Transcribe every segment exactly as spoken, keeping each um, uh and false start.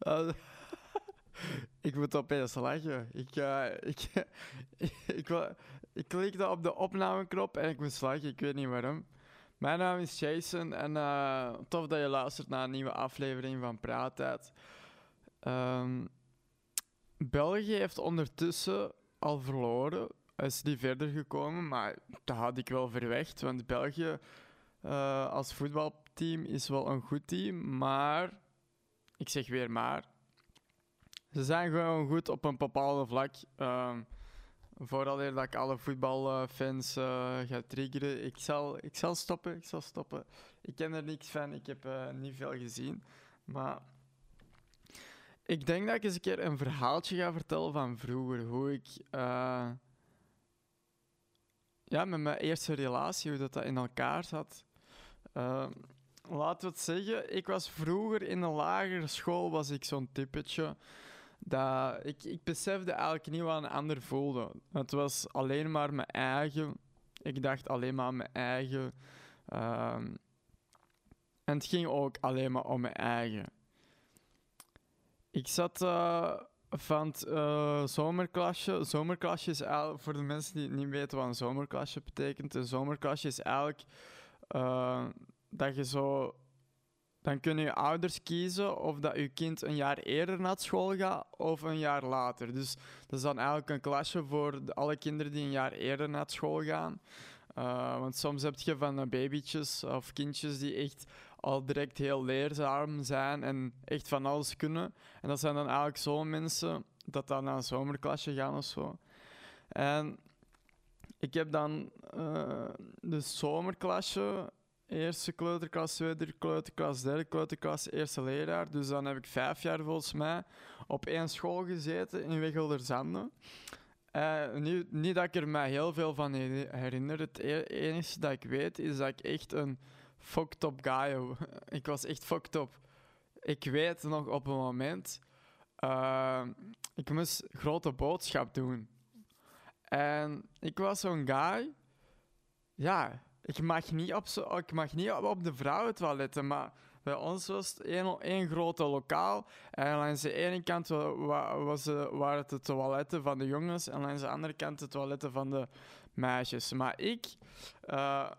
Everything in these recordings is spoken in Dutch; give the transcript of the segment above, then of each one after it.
Uh, ik moet opeens lachen. Ik, uh, ik, ik, ik, ik klikte op de opnameknop en ik moest lachen. Ik weet niet waarom. Mijn naam is Jason en uh, tof dat je luistert naar een nieuwe aflevering van Praattijd. Um, België heeft ondertussen al verloren. Is niet verder gekomen, maar dat had ik wel verwacht. Want België uh, als voetbalteam is wel een goed team, maar... Ik zeg weer maar. Ze zijn gewoon goed op een bepaalde vlak. Um, Vooraleer dat ik alle voetbalfans uh, ga triggeren. Ik zal, ik zal stoppen, ik zal stoppen. Ik ken er niks van, ik heb uh, niet veel gezien. Maar ik denk dat ik eens een keer een verhaaltje ga vertellen van vroeger. Hoe ik uh, ja, met mijn eerste relatie, hoe dat, dat in elkaar zat. Uh, laten we het zeggen, ik was vroeger in de lagere school was ik zo'n typetje. Dat ik, ik besefde eigenlijk niet wat een ander voelde. Het was alleen maar mijn eigen. Ik dacht alleen maar aan mijn eigen. Um, en het ging ook alleen maar om mijn eigen. Ik zat uh, van het uh, zomerklasje. Zomerklasje is eigenlijk, voor de mensen die niet weten wat een zomerklasje betekent. Een zomerklasje is eigenlijk uh, dat je zo... Dan kunnen je ouders kiezen of dat je kind een jaar eerder naar school gaat of een jaar later. Dus dat is dan eigenlijk een klasje voor de, alle kinderen die een jaar eerder naar school gaan. Uh, want soms heb je van babytjes of kindjes die echt al direct heel leerzaam zijn en echt van alles kunnen. En dat zijn dan eigenlijk zo'n mensen dat dan naar een zomerklasje gaan of zo. En ik heb dan uh, de zomerklasje... Eerste kleuterklas, tweede kleuterklas, derde kleuterklas, eerste leraar. Dus dan heb ik vijf jaar volgens mij op één school gezeten in Wechelderzande. Uh, nu, niet dat ik er mij heel veel van herinner. Het enige dat ik weet is dat ik echt een fucked up guy was. Ik was echt fucked up. Ik weet nog op een moment, uh, ik moest grote boodschap doen. En ik was zo'n guy, ja... Ik mag niet op, zo, ik mag niet op de vrouwentoiletten, maar bij ons was het één, één grote lokaal. En aan de ene kant was, waren het de toiletten van de jongens en aan de andere kant de toiletten van de meisjes. Maar ik, uh,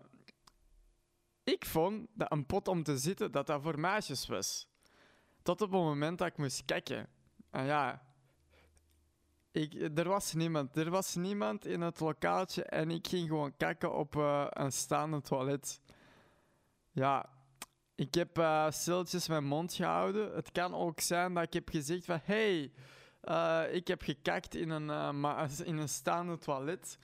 ik vond dat een pot om te zitten, dat dat voor meisjes was. Tot op het moment dat ik moest kijken. En ja... Ik, er was niemand. Er was niemand in het lokaaltje en ik ging gewoon kakken op uh, een staande toilet. Ja, ik heb uh, stiltjes mijn mond gehouden. Het kan ook zijn dat ik heb gezegd van... Hé, hey, uh, ik heb gekakt in een, uh, ma- in een staande toilet.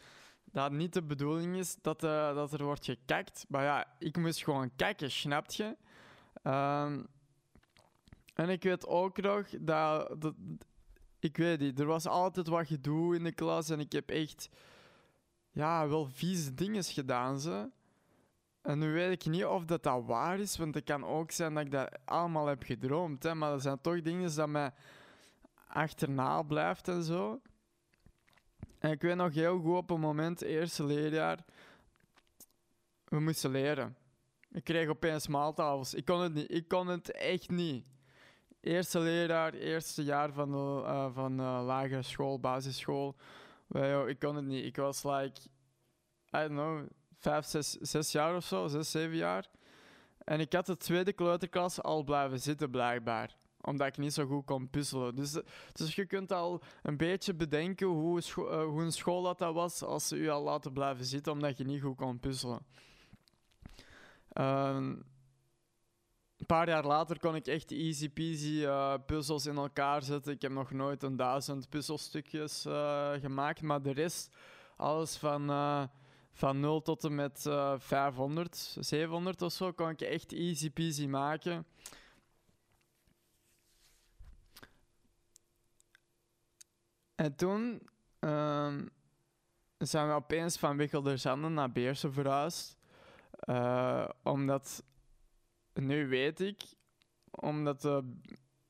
Dat niet de bedoeling is dat, uh, dat er wordt gekakt. Maar ja, ik moest gewoon kakken, snap je? Um, en ik weet ook nog dat... dat Ik weet niet, er was altijd wat gedoe in de klas en ik heb echt ja, wel vieze dingen gedaan. Ze. En nu weet ik niet of dat, dat waar is, want het kan ook zijn dat ik dat allemaal heb gedroomd. Hè, maar er zijn toch dingen dat mij achterna blijft en zo. En ik weet nog heel goed op een moment, eerste leerjaar, we moesten leren. Ik kreeg opeens maaltafels. Ik kon het niet, ik kon het echt niet. Eerste leraar, eerste jaar van de, uh, van de lagere school, basisschool. Well, yo, ik kon het niet. Ik was like, I don't know, vijf, zes, zes jaar of zo, zes, zeven jaar. En ik had de tweede kleuterklas al blijven zitten, blijkbaar. Omdat ik niet zo goed kon puzzelen. Dus, dus je kunt al een beetje bedenken hoe, scho- uh, hoe een school dat, dat was als ze u al laten blijven zitten, omdat je niet goed kon puzzelen. Um, Een paar jaar later kon ik echt easy peasy uh, puzzels in elkaar zetten. Ik heb nog nooit een duizend puzzelstukjes uh, gemaakt, maar de rest, alles van, uh, van nul tot en met uh, vijfhonderd, zevenhonderd of zo, kon ik echt easy peasy maken. En toen uh, zijn we opeens van Wechelderzande naar Beersen verhuisd, uh, omdat... Nu weet ik, omdat uh,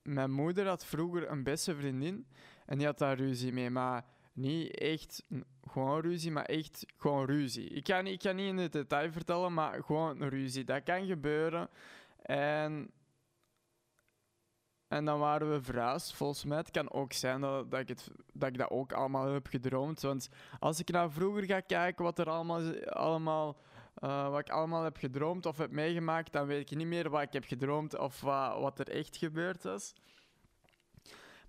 mijn moeder had vroeger een beste vriendin en die had daar ruzie mee. Maar niet echt n- gewoon ruzie, maar echt gewoon ruzie. Ik kan, ik kan niet in het detail vertellen, maar gewoon ruzie. Dat kan gebeuren. En En dan waren we verhuisd, volgens mij. Het kan ook zijn dat, dat, ik het, dat ik dat ook allemaal heb gedroomd. Want als ik naar vroeger ga kijken wat, er allemaal, allemaal, uh, wat ik allemaal heb gedroomd of heb meegemaakt, dan weet ik niet meer wat ik heb gedroomd of uh, wat er echt gebeurd is.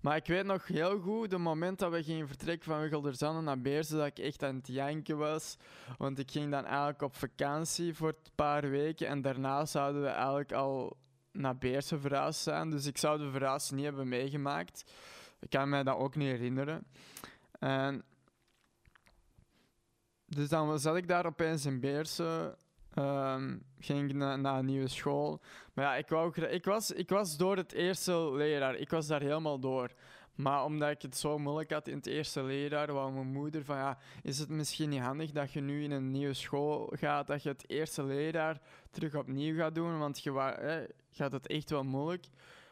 Maar ik weet nog heel goed, het moment dat we gingen vertrekken van Wechelderzande naar Beersen, dat ik echt aan het janken was. Want ik ging dan eigenlijk op vakantie voor een paar weken en daarna zouden we eigenlijk al naar Beersen verhuisd zijn. Dus ik zou de verhuis niet hebben meegemaakt. Ik kan mij dat ook niet herinneren. En dus dan zat ik daar opeens in Beersen. Um, ging na, naar een nieuwe school. Maar ja, ik, wou, ik, was, ik was door het eerste leraar. Ik was daar helemaal door. Maar omdat ik het zo moeilijk had in het eerste leraar, wou mijn moeder van ja, is het misschien niet handig dat je nu in een nieuwe school gaat, dat je het eerste leraar terug opnieuw gaat doen, want je eh, gaat het echt wel moeilijk.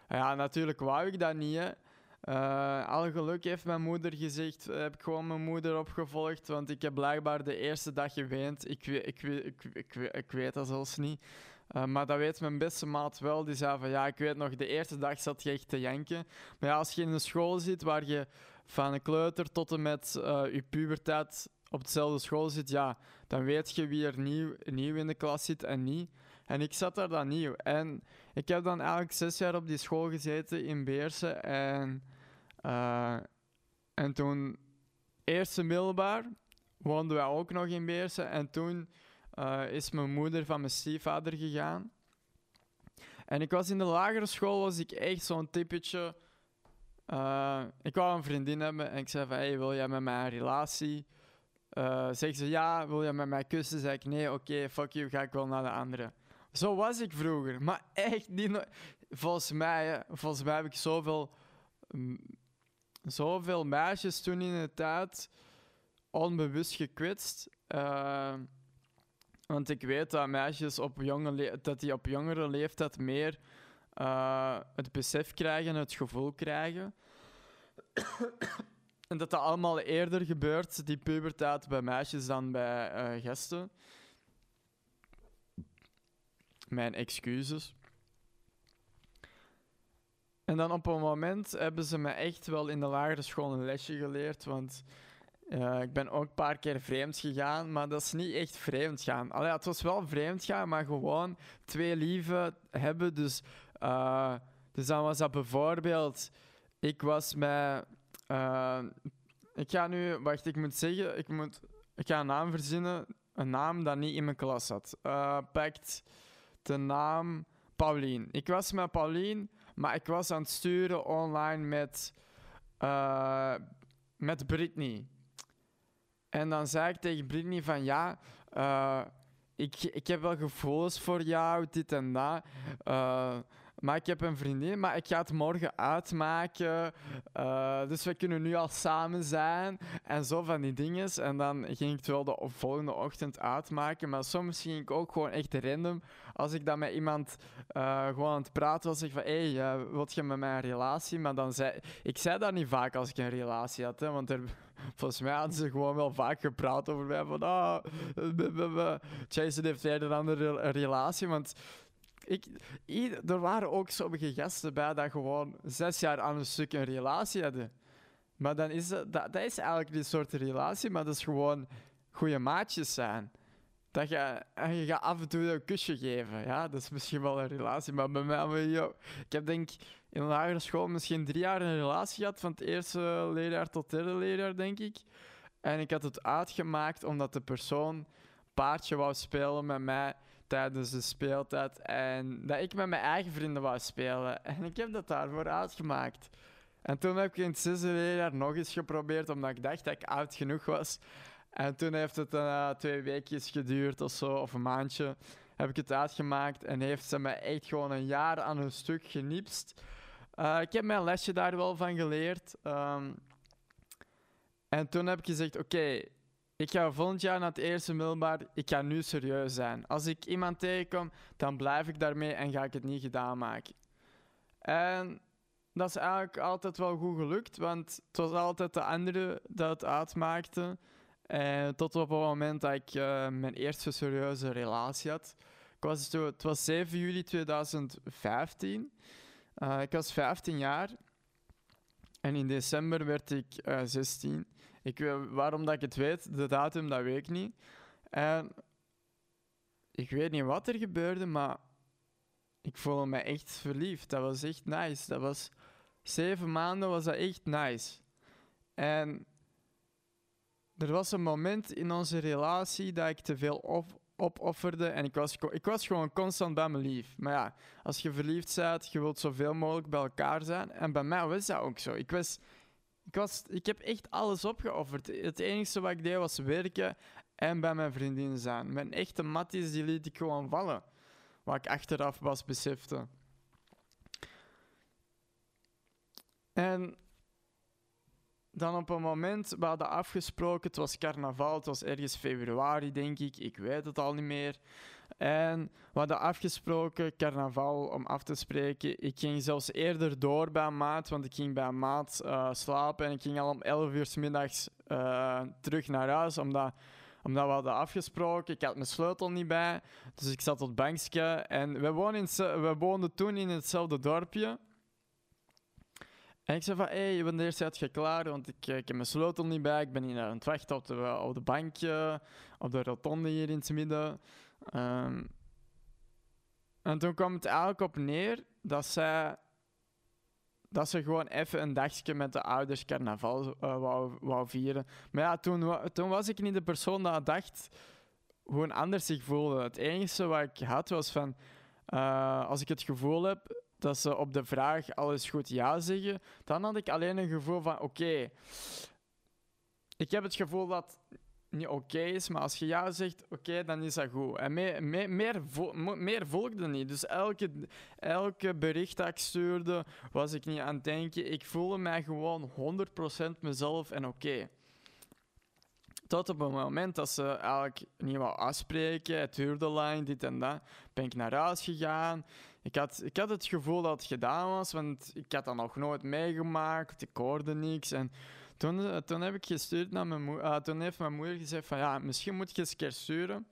Ja, natuurlijk wou ik dat niet, hè. Uh, al geluk heeft mijn moeder gezegd, heb ik gewoon mijn moeder opgevolgd, want ik heb blijkbaar de eerste dag geweend. Ik, ik, ik, ik, ik, ik weet dat zelfs niet. Uh, maar dat weet mijn beste maat wel. Die zei van ja, ik weet nog, de eerste dag zat je echt te janken. Maar ja, als je in een school zit waar je van een kleuter tot en met uh, je puberteit op dezelfde school zit, ja, dan weet je wie er nieuw, nieuw in de klas zit en niet. En ik zat daar dan nieuw. En ik heb dan eigenlijk zes jaar op die school gezeten in Beersen. En, uh, en toen, eerste middelbaar, woonden wij ook nog in Beersen. En toen uh, is mijn moeder van mijn stiefvader gegaan. En ik was in de lagere school, was ik echt zo'n typetje. Uh, ik wou een vriendin hebben en ik zei van, hey, wil jij met mij een relatie? Uh, zeg ze, ja, wil je met mij kussen? Zeg ik, nee, oké, okay, fuck you, ga ik wel naar de andere. Zo was ik vroeger, maar echt niet... No- volgens mij, hè, volgens mij heb ik zoveel... Mm, zoveel meisjes toen in de tijd onbewust gekwetst. Uh, want ik weet dat meisjes op, jonge le- dat die op jongere leeftijd meer uh, het besef krijgen, het gevoel krijgen. En dat dat allemaal eerder gebeurt, die puberteit, bij meisjes dan bij uh, gasten. Mijn excuses. En dan op een moment hebben ze me echt wel in de lagere school een lesje geleerd, want uh, ik ben ook een paar keer vreemd gegaan, maar dat is niet echt vreemd gaan. Allee, het was wel vreemd gaan, maar gewoon twee lieven hebben. Dus, uh, dus dan was dat bijvoorbeeld, ik was met... Uh, ik ga nu... Wacht, ik moet zeggen... Ik, moet, ik ga een naam verzinnen. Een naam dat niet in mijn klas zat. Uh, pakt de naam Paulien. Ik was met Paulien, maar ik was aan het sturen online met... Uh, met Britney. En dan zei ik tegen Britney van... Ja, uh, ik, ik heb wel gevoelens voor jou, dit en dat. Uh, Maar ik heb een vriendin, maar ik ga het morgen uitmaken. Uh, dus we kunnen nu al samen zijn. En zo van die dinges. En dan ging ik het wel de volgende ochtend uitmaken. Maar soms ging ik ook gewoon echt random. Als ik dan met iemand uh, gewoon aan het praten was, zeg van, hé, hey, uh, wil je met mij een relatie? Maar dan zei... Ik zei dat niet vaak als ik een relatie had, hè. Want er... volgens mij hadden ze gewoon wel vaak gepraat over mij. Van, ah, oh, Jason heeft verder dan een relatie, want... Ik, er waren ook sommige gasten bij dat gewoon zes jaar aan een stuk een relatie hadden. Maar dan is dat, dat, dat is eigenlijk die soort relatie, maar dat is gewoon goede maatjes zijn. Dat je, en je gaat af en toe een kusje geven. Ja, dat is misschien wel een relatie, maar bij mij... Yo, ik heb denk in de lagere school misschien drie jaar een relatie gehad, van het eerste leraar tot derde leraar, denk ik. En ik had het uitgemaakt omdat de persoon paardje wou spelen met mij tijdens de speeltijd en dat ik met mijn eigen vrienden wou spelen. En ik heb dat daarvoor uitgemaakt. En toen heb ik in het zesde leerjaar nog eens geprobeerd, omdat ik dacht dat ik oud genoeg was. En toen heeft het uh, twee weekjes geduurd of zo, of een maandje, heb ik het uitgemaakt. En heeft ze me echt gewoon een jaar aan hun stuk geniepst. Uh, ik heb mijn lesje daar wel van geleerd. Um, en toen heb ik gezegd, oké... Okay, ik ga volgend jaar naar het eerste middelbaar, ik ga nu serieus zijn. Als ik iemand tegenkom, dan blijf ik daarmee en ga ik het niet gedaan maken. En dat is eigenlijk altijd wel goed gelukt, want het was altijd de andere dat het uitmaakte. En tot op het moment dat ik uh, mijn eerste serieuze relatie had. Ik was toen, het was zeven juli tweeduizend vijftien. Uh, ik was vijftien jaar en in december werd ik uh, zestien. Ik weet, waarom dat ik het weet, de datum, dat weet ik niet. En ik weet niet wat er gebeurde, maar ik voelde me echt verliefd. Dat was echt nice. Dat was zeven maanden was dat echt nice. En er was een moment in onze relatie dat ik te veel op, opofferde en ik was, ik was gewoon constant bij mijn lief. Maar ja, als je verliefd bent, je wilt zoveel mogelijk bij elkaar zijn. En bij mij was dat ook zo. Ik, was, ik, was, ik heb echt alles opgeofferd. Het enige wat ik deed was werken en bij mijn vriendin zijn. Mijn echte matties die liet ik gewoon vallen. Wat ik achteraf pas besefte. En dan op een moment, we hadden afgesproken, het was carnaval, het was ergens februari, denk ik, ik weet het al niet meer. En we hadden afgesproken, carnaval, om af te spreken. Ik ging zelfs eerder door bij een maat, want ik ging bij een maat uh, slapen en ik ging al om elf uur 's middags uh, terug naar huis, omdat, omdat we hadden afgesproken. Ik had mijn sleutel niet bij, dus ik zat op het bankje. En we woonden, in, we woonden toen in hetzelfde dorpje. En ik zei van, hé, hey, je bent eerst uitgeklaard, want ik, ik heb mijn sleutel niet bij. Ik ben hier aan het wachten op de, op de bankje, op de rotonde hier in het midden. Um, en toen kwam het eigenlijk op neer dat ze, dat ze gewoon even een dagje met de ouders carnaval uh, wou, wou vieren. Maar ja, toen, toen was ik niet de persoon dat dacht hoe een ander zich voelde. Het enige wat ik had was van, uh, als ik het gevoel heb dat ze op de vraag alles goed ja zeggen, dan had ik alleen een gevoel van, oké, okay, ik heb het gevoel dat het niet oké okay is, maar als je ja zegt, oké, okay, dan is dat goed. En mee, mee, meer, vo, meer volgde niet. Dus elke, elke bericht dat ik stuurde, was ik niet aan het denken. Ik voelde mij gewoon honderd procent mezelf en oké. Okay. Tot op het moment dat ze eigenlijk niet wou afspreken, het duurde lang, dit en dat, ben ik naar huis gegaan. Ik had, ik had het gevoel dat het gedaan was, want ik had dat nog nooit meegemaakt, ik hoorde niks. En toen, toen heb ik gestuurd naar mijn moeder, uh, toen heeft mijn moeder gezegd van ja, misschien moet je eens een keer sturen.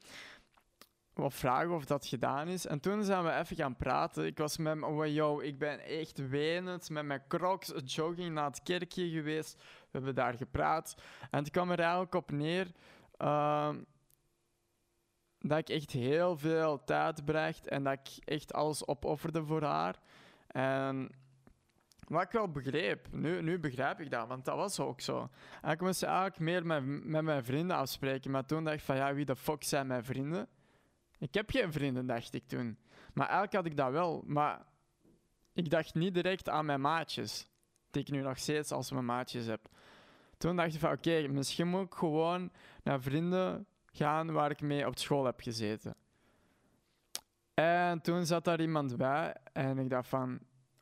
Of vragen of dat gedaan is. En toen zijn we even gaan praten. Ik was met mijn, oh yo, ik ben echt wenend met mijn crocs, jogging naar het kerkje geweest. We hebben daar gepraat. En het kwam er eigenlijk op neer uh, dat ik echt heel veel tijd bracht en dat ik echt alles opofferde voor haar. En wat ik wel begreep, nu, nu begrijp ik dat, want dat was ook zo. En ik moest eigenlijk meer met, met mijn vrienden afspreken. Maar toen dacht ik van ja, wie de fuck zijn mijn vrienden? Ik heb geen vrienden, dacht ik toen. Maar eigenlijk had ik dat wel. Maar ik dacht niet direct aan mijn maatjes. Die ik nu nog steeds als mijn maatjes heb. Toen dacht ik van, oké, okay, misschien moet ik gewoon naar vrienden gaan waar ik mee op school heb gezeten. En toen zat daar iemand bij. En ik dacht van,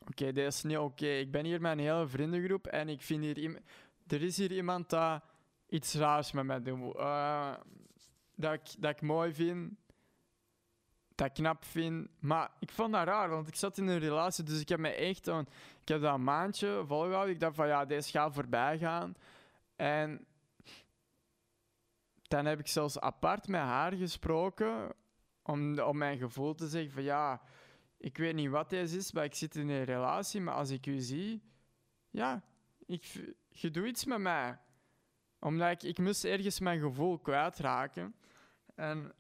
oké, okay, dit is niet oké. Okay. Ik ben hier met een hele vriendengroep. En ik vind hier iemand... Er is hier iemand dat iets raars met mij doet. Uh, dat, ik, dat ik mooi vind. Dat ik knap vind. Maar ik vond dat raar, want ik zat in een relatie, dus ik heb me echt een, ik heb dat een maandje volgehouden. Ik dacht van ja, deze gaat voorbij gaan. En dan heb ik zelfs apart met haar gesproken om, om mijn gevoel te zeggen van ja, ik weet niet wat deze is, maar ik zit in een relatie, maar als ik u zie, ja, ik, je doet iets met mij. Omdat ik, ik moest ergens mijn gevoel kwijtraken. En...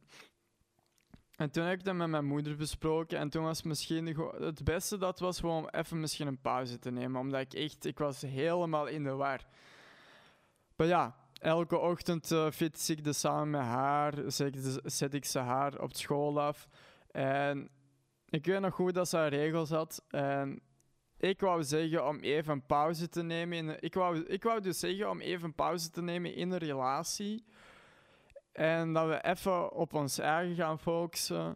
En toen heb ik dat met mijn moeder besproken en toen was misschien het beste dat was gewoon even misschien een pauze te nemen, omdat ik echt, ik was helemaal in de war. Maar ja, elke ochtend uh, fiets ik dus samen met haar, zet, zet ik ze haar op school af en ik weet nog goed dat ze haar regels had en ik wou zeggen om even pauze te nemen, in, ik, wou, ik wou dus zeggen om even pauze te nemen in een relatie. En dat we even op ons eigen gaan focussen,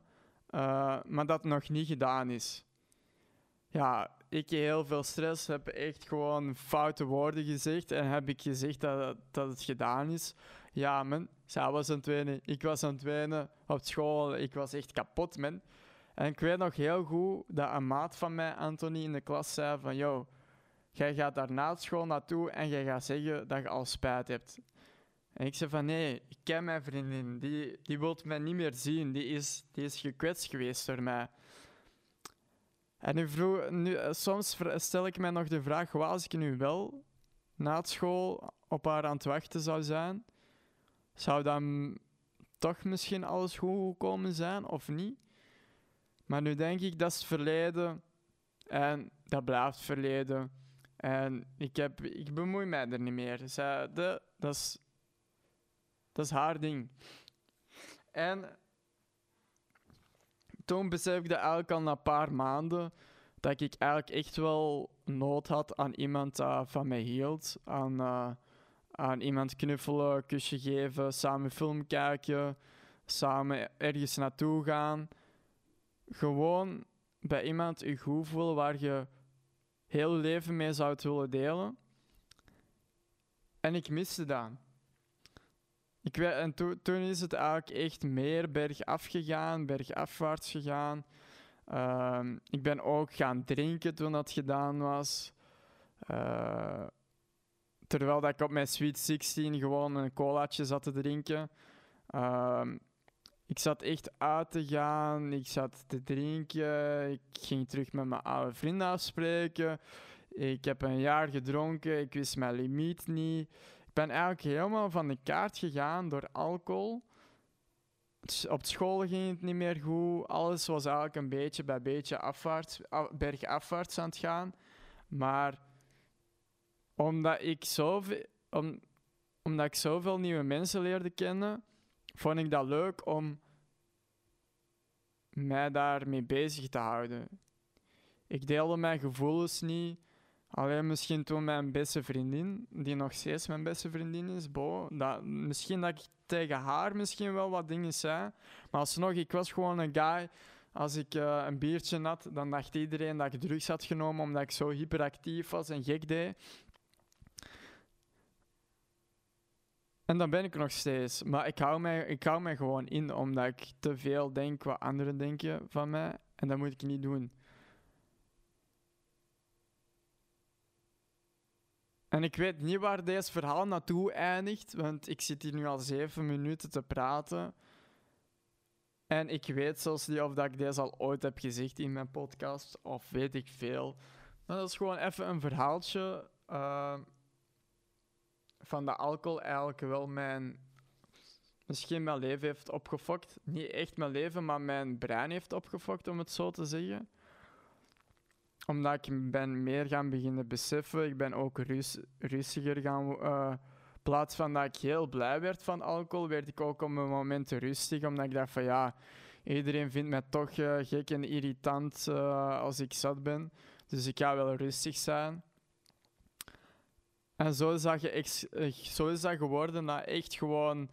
uh, maar dat nog niet gedaan is. Ja, ik heb heel veel stress, heb echt gewoon foute woorden gezegd en heb ik gezegd dat, dat het gedaan is. Ja, man, zij was aan het wenen, ik was aan het wenen op school, ik was echt kapot, man. En ik weet nog heel goed dat een maat van mij, Anthony, in de klas zei van, yo, jij gaat daar na school naartoe en jij gaat zeggen dat je al spijt hebt. En ik zei van, nee, ik ken mijn vriendin, die, die wil mij niet meer zien, die is, die is gekwetst geweest door mij. En nu vroeg, nu, soms stel ik mij nog de vraag, wat als ik nu wel na het school op haar aan het wachten zou zijn, zou dan toch misschien alles goed gekomen zijn of niet? Maar nu denk ik, dat is het verleden en dat blijft verleden. En ik, heb, ik bemoei mij er niet meer. Zij, de, dat, is, dat is haar ding. En toen besef ik dat eigenlijk al na een paar maanden dat ik eigenlijk echt wel nood had aan iemand die uh, van mij hield. Aan, uh, aan iemand knuffelen, kusje geven, samen film kijken, samen ergens naartoe gaan. Gewoon bij iemand je goed voelen waar je heel leven mee zou het willen delen. En ik miste dat. Ik weet, en to, toen is het eigenlijk echt meer bergaf gegaan, bergafwaarts gegaan. Uh, ik ben ook gaan drinken toen dat gedaan was. Uh, terwijl dat ik op mijn Sweet zestien gewoon een colaatje zat te drinken. Uh, ik zat echt uit te gaan, ik zat te drinken, ik ging terug met mijn oude vrienden afspreken. Ik heb een jaar gedronken, ik wist mijn limiet niet. Ik ben eigenlijk helemaal van de kaart gegaan door alcohol. Op school ging het niet meer goed. Alles was eigenlijk een beetje bij beetje afwaarts, af, bergafwaarts aan het gaan. Maar omdat ik, zoveel, om, omdat ik zoveel nieuwe mensen leerde kennen, vond ik dat leuk om mij daarmee bezig te houden. Ik deelde mijn gevoelens niet. Alleen misschien toen mijn beste vriendin, die nog steeds mijn beste vriendin is, Bo, dat, misschien dat ik tegen haar misschien wel wat dingen zei. Maar alsnog, ik was gewoon een guy. Als ik uh, een biertje had, dan dacht iedereen dat ik drugs had genomen omdat ik zo hyperactief was en gek deed. En dat ben ik nog steeds. Maar ik hou mij, ik hou mij gewoon in omdat ik te veel denk wat anderen denken van mij. En dat moet ik niet doen. En ik weet niet waar deze verhaal naartoe eindigt, want ik zit hier nu al zeven minuten te praten. En ik weet zelfs niet of dat ik deze al ooit heb gezegd in mijn podcast, of weet ik veel. Maar dat is gewoon even een verhaaltje uh, van dat alcohol eigenlijk wel mijn... Misschien mijn leven heeft opgefokt. Niet echt mijn leven, maar mijn brein heeft opgefokt, om het zo te zeggen. Omdat ik ben meer gaan beginnen beseffen. Ik ben ook rus, rustiger gaan... Uh, in plaats van dat ik heel blij werd van alcohol, werd ik ook op mijn momenten rustig. Omdat ik dacht van ja, iedereen vindt mij toch uh, gek en irritant uh, als ik zat ben. Dus ik ga wel rustig zijn. En zo is dat, ge- ex- uh, zo is dat geworden dat echt gewoon...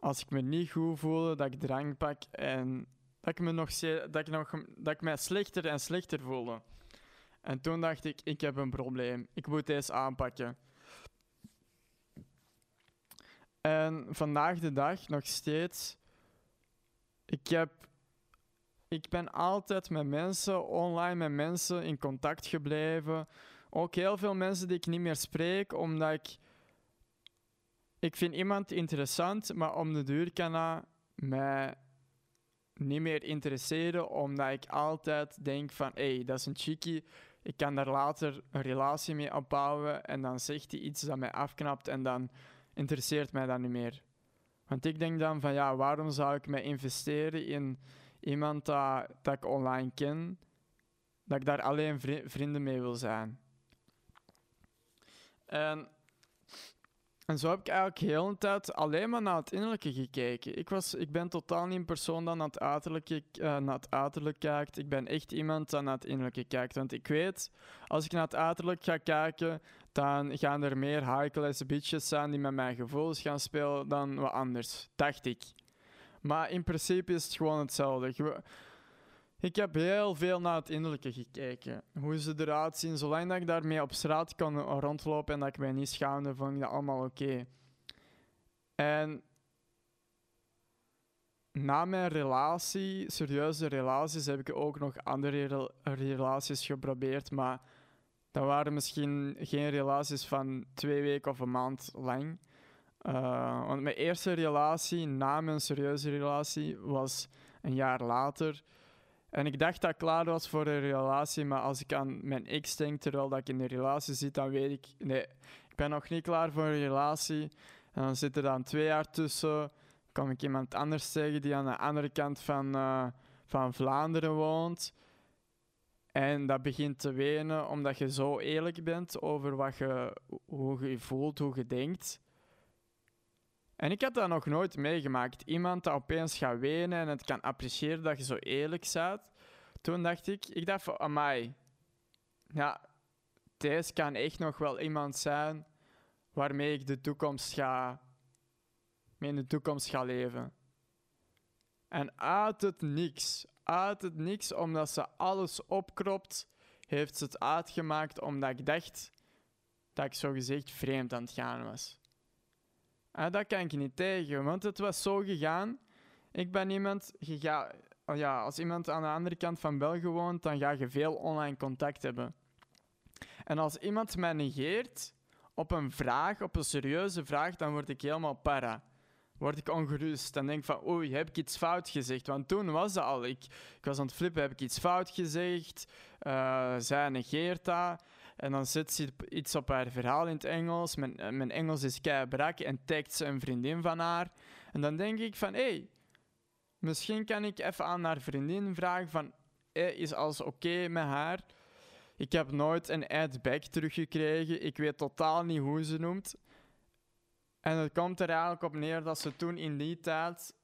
Als ik me niet goed voel, dat ik drank pak en dat ik me nog ze- dat ik nog, dat ik mij slechter en slechter voelde. En toen dacht ik, ik heb een probleem. Ik moet deze aanpakken. En vandaag de dag nog steeds... Ik, heb, ik ben altijd met mensen, online met mensen, in contact gebleven. Ook heel veel mensen die ik niet meer spreek, omdat ik... Ik vind iemand interessant, maar om de duur kan dat mij niet meer interesseren, omdat ik altijd denk van... Hé, hey, dat is een chickie. Ik kan daar later een relatie mee opbouwen en dan zegt hij iets dat mij afknapt en dan interesseert mij dat niet meer. Want ik denk dan van ja, waarom zou ik mij investeren in iemand dat, dat ik online ken, dat ik daar alleen vri- vrienden mee wil zijn. En, en zo heb ik eigenlijk heel de tijd alleen maar naar het innerlijke gekeken. Ik, was, ik ben totaal niet een persoon dat naar het uiterlijke, uh, naar het uiterlijk kijkt. Ik ben echt iemand dat naar het innerlijke kijkt. Want ik weet, als ik naar het uiterlijk ga kijken, dan gaan er meer high-class bitches zijn die met mijn gevoelens gaan spelen dan wat anders, dacht ik. Maar in principe is het gewoon hetzelfde. Ik heb heel veel naar het innerlijke gekeken. Hoe ze eruit zien, zolang dat ik daarmee op straat kon rondlopen en dat ik mij niet schaamde, vond ik dat allemaal oké. Okay. En na mijn relatie, serieuze relaties, heb ik ook nog andere rel- relaties geprobeerd, maar... Dat waren misschien geen relaties van twee weken of een maand lang. Uh, want mijn eerste relatie, na mijn serieuze relatie, was een jaar later. En ik dacht dat ik klaar was voor een relatie, maar als ik aan mijn ex denk terwijl dat ik in een relatie zit, dan weet ik, nee, ik ben nog niet klaar voor een relatie. En dan zit er dan twee jaar tussen, kom ik iemand anders tegen die aan de andere kant van, uh, van Vlaanderen woont. En dat begint te wenen omdat je zo eerlijk bent over wat je, hoe je voelt, hoe je denkt. En ik had dat nog nooit meegemaakt. Iemand dat opeens gaat wenen en het kan appreciëren dat je zo eerlijk bent. Toen dacht ik, ik dacht van, amai. Ja, deze kan echt nog wel iemand zijn waarmee ik de toekomst ga, mee in de toekomst ga leven. En uit het niks, uit het niks, omdat ze alles opkropt, heeft ze het uitgemaakt omdat ik dacht dat ik zogezegd vreemd aan het gaan was. Ah, dat kan ik niet tegen, want het was zo gegaan. Ik ben iemand, je ga, ja, als iemand aan de andere kant van België woont, dan ga je veel online contact hebben. En als iemand mij negeert op een vraag, op een serieuze vraag, dan word ik helemaal para. Word ik ongerust. Dan denk ik van, oei, heb ik iets fout gezegd? Want toen was dat al. Ik, ik was aan het flippen, heb ik iets fout gezegd? Uh, zij negeert dat. En dan zet ze iets op haar verhaal in het Engels. Mijn, mijn Engels is keibrak en tagt ze een vriendin van haar. En dan denk ik van, hé, hey, misschien kan ik even aan haar vriendin vragen van, hey, is alles oké okay met haar? Ik heb nooit een ad-back teruggekregen. Ik weet totaal niet hoe ze noemt. En het komt er eigenlijk op neer dat ze toen in die tijd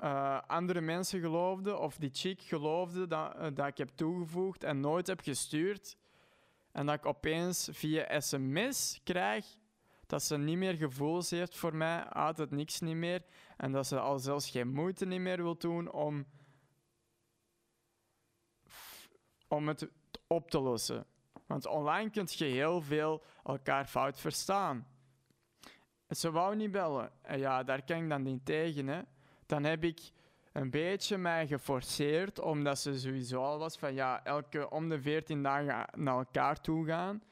uh, andere mensen geloofden, of die chick geloofde dat, uh, dat ik heb toegevoegd en nooit heb gestuurd. En dat ik opeens via sms krijg dat ze niet meer gevoelens heeft voor mij, uit het niks niet meer. En dat ze al zelfs geen moeite niet meer wil doen om, om het op te lossen. Want online kun je heel veel elkaar fout verstaan. Ze wou niet bellen. En ja, daar kan ik dan niet tegen, hè. Dan heb ik een beetje mij geforceerd, omdat ze sowieso al was van, ja, elke om de veertien dagen naar elkaar toe gaan.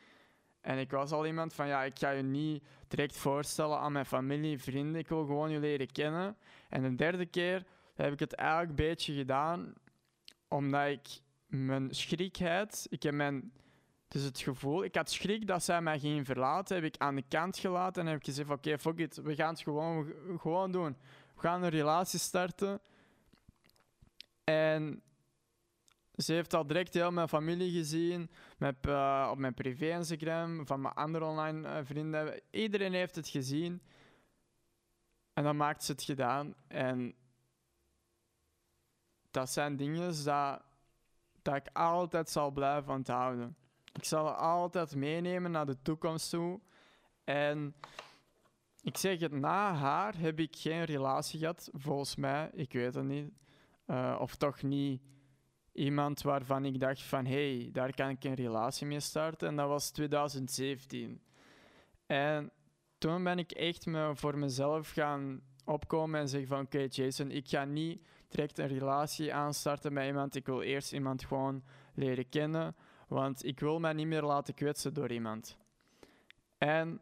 En ik was al iemand van, ja, ik ga je niet direct voorstellen aan mijn familie, vrienden. Ik wil gewoon je leren kennen. En de derde keer heb ik het eigenlijk een beetje gedaan, omdat ik mijn schrik had. Ik heb mijn... Dus het gevoel, ik had schrik dat zij mij ging verlaten, heb ik aan de kant gelaten en heb ik gezegd, oké, okay, fuck it, we gaan het gewoon, gewoon doen. We gaan een relatie starten. En ze heeft al direct heel mijn familie gezien, mijn, uh, op mijn privé-Instagram, van mijn andere online uh, vrienden. Iedereen heeft het gezien. En dan maakt ze het gedaan. En dat zijn dingen dat, dat ik altijd zal blijven onthouden. Ik zal het altijd meenemen naar de toekomst toe. En ik zeg het, na haar heb ik geen relatie gehad, volgens mij. Ik weet het niet. Uh, of toch niet iemand waarvan ik dacht van, hé, hey, daar kan ik een relatie mee starten. En dat was twintig zeventien. En toen ben ik echt me voor mezelf gaan opkomen en zeggen van, oké, okay, Jason, ik ga niet direct een relatie aanstarten met iemand. Ik wil eerst iemand gewoon leren kennen. Want ik wil mij niet meer laten kwetsen door iemand. En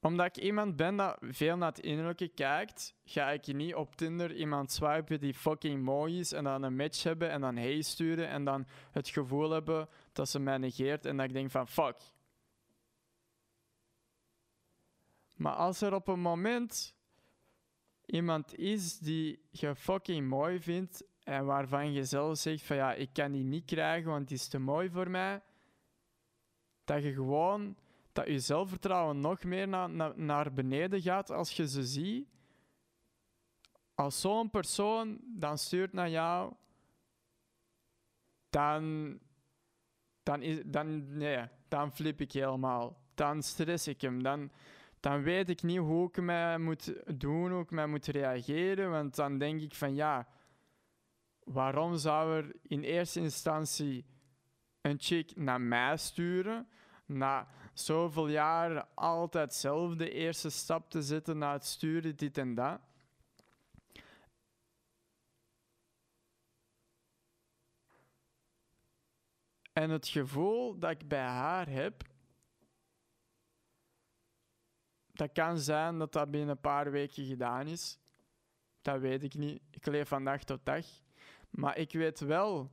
omdat ik iemand ben dat veel naar het innerlijke kijkt, ga ik niet op Tinder iemand swipen die fucking mooi is en dan een match hebben en dan hey sturen en dan het gevoel hebben dat ze mij negeert en dat ik denk van fuck. Maar als er op een moment iemand is die je fucking mooi vindt, en waarvan je zelf zegt van ja, ik kan die niet krijgen, want die is te mooi voor mij. Dat je gewoon, dat je zelfvertrouwen nog meer na, na, naar beneden gaat als je ze ziet. Als zo'n persoon dan stuurt naar jou, dan, dan, is, dan, nee, dan flip ik helemaal. Dan stress ik hem. Dan, dan weet ik niet hoe ik mij moet doen, hoe ik mij moet reageren. Want dan denk ik van ja... Waarom zou er in eerste instantie een chick naar mij sturen? Na zoveel jaren altijd zelf de eerste stap te zetten naar het sturen, dit en dat. En het gevoel dat ik bij haar heb, dat kan zijn dat dat binnen een paar weken gedaan is. Dat weet ik niet. Ik leef van dag tot dag. Maar ik weet wel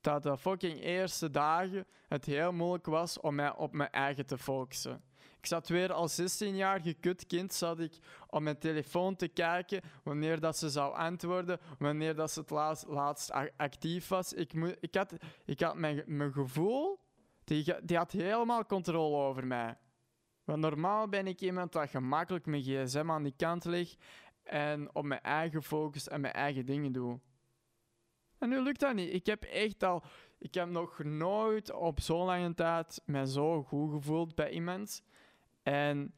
dat de fucking eerste dagen het heel moeilijk was om mij op mijn eigen te focussen. Ik zat weer als zestienjarig kutkind zat ik op mijn telefoon te kijken wanneer dat ze zou antwoorden, wanneer dat ze het laatst, laatst actief was. Ik, mo- ik had, ik had mijn, mijn gevoel, die, die had helemaal controle over mij. Want normaal ben ik iemand dat gemakkelijk mijn gsm aan die kant leg en op mijn eigen focus en mijn eigen dingen doe. En nu lukt dat niet. Ik heb echt al... Ik heb nog nooit op zo'n lange tijd mij zo goed gevoeld bij iemand. En...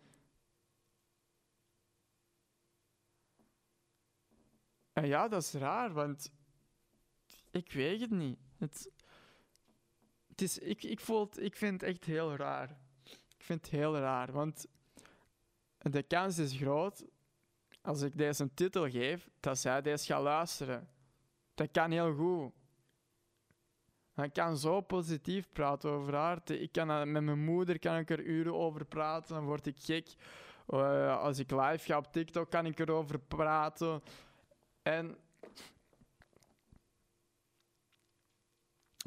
En ja, dat is raar, want... Ik weet het niet. Het, het is... Ik, ik, voel het, ik vind het echt heel raar. Ik vind het heel raar, want... De kans is groot, als ik deze een titel geef, dat zij deze gaat luisteren. Dat kan heel goed. Ik kan zo positief praten over haar. Ik kan, met mijn moeder kan ik er uren over praten. Dan word ik gek. Uh, als ik live ga op TikTok, kan ik erover praten. En...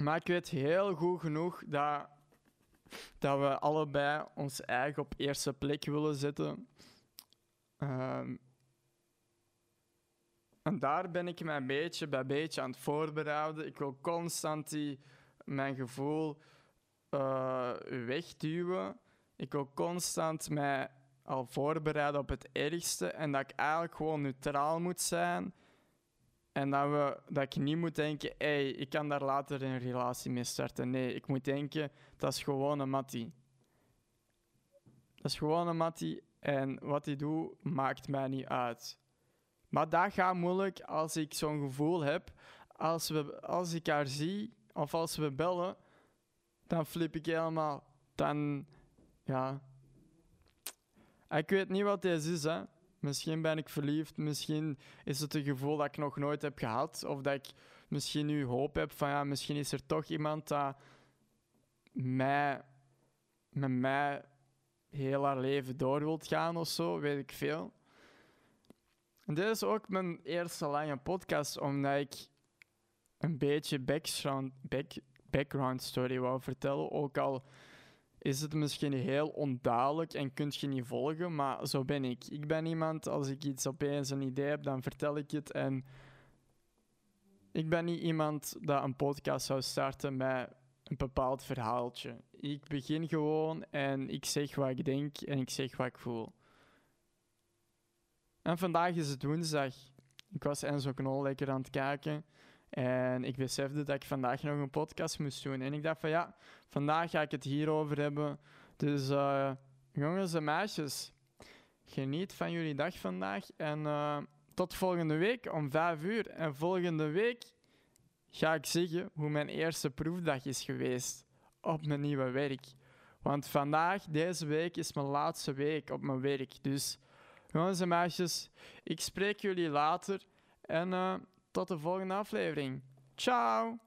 Maar ik weet heel goed genoeg dat, dat we allebei ons eigen op eerste plek willen zetten. Um, En daar ben ik mij beetje bij beetje aan het voorbereiden. Ik wil constant die, mijn gevoel uh, wegduwen. Ik wil constant mij al voorbereiden op het ergste. En dat ik eigenlijk gewoon neutraal moet zijn. En dat, we, dat ik niet moet denken, hey, ik kan daar later een relatie mee starten. Nee, ik moet denken, dat is gewoon een mattie. Dat is gewoon een mattie. En wat die doet, maakt mij niet uit. Maar dat gaat moeilijk als ik zo'n gevoel heb. Als, we, als ik haar zie, of als we bellen, dan flip ik helemaal. Dan, ja... Ik weet niet wat deze is, hè. Misschien ben ik verliefd, misschien is het een gevoel dat ik nog nooit heb gehad. Of dat ik misschien nu hoop heb van, ja, misschien is er toch iemand dat mij, met mij heel haar leven door wilt gaan of zo, weet ik veel. En dit is ook mijn eerste lange podcast, omdat ik een beetje background, back, background story wou vertellen. Ook al is het misschien heel onduidelijk en kun je niet volgen, maar zo ben ik. Ik ben iemand, als ik iets opeens een idee heb, dan vertel ik het. En ik ben niet iemand dat een podcast zou starten met een bepaald verhaaltje. Ik begin gewoon en ik zeg wat ik denk en ik zeg wat ik voel. En vandaag is het woensdag. Ik was Enzo Knol lekker aan het kijken. En ik besefte dat ik vandaag nog een podcast moest doen. En ik dacht van ja, vandaag ga ik het hierover hebben. Dus uh, jongens en meisjes, geniet van jullie dag vandaag. En uh, tot volgende week om vijf uur. En volgende week ga ik zeggen hoe mijn eerste proefdag is geweest op mijn nieuwe werk. Want vandaag, deze week, is mijn laatste week op mijn werk. Dus... Jongens en meisjes, ik spreek jullie later en uh, tot de volgende aflevering. Ciao!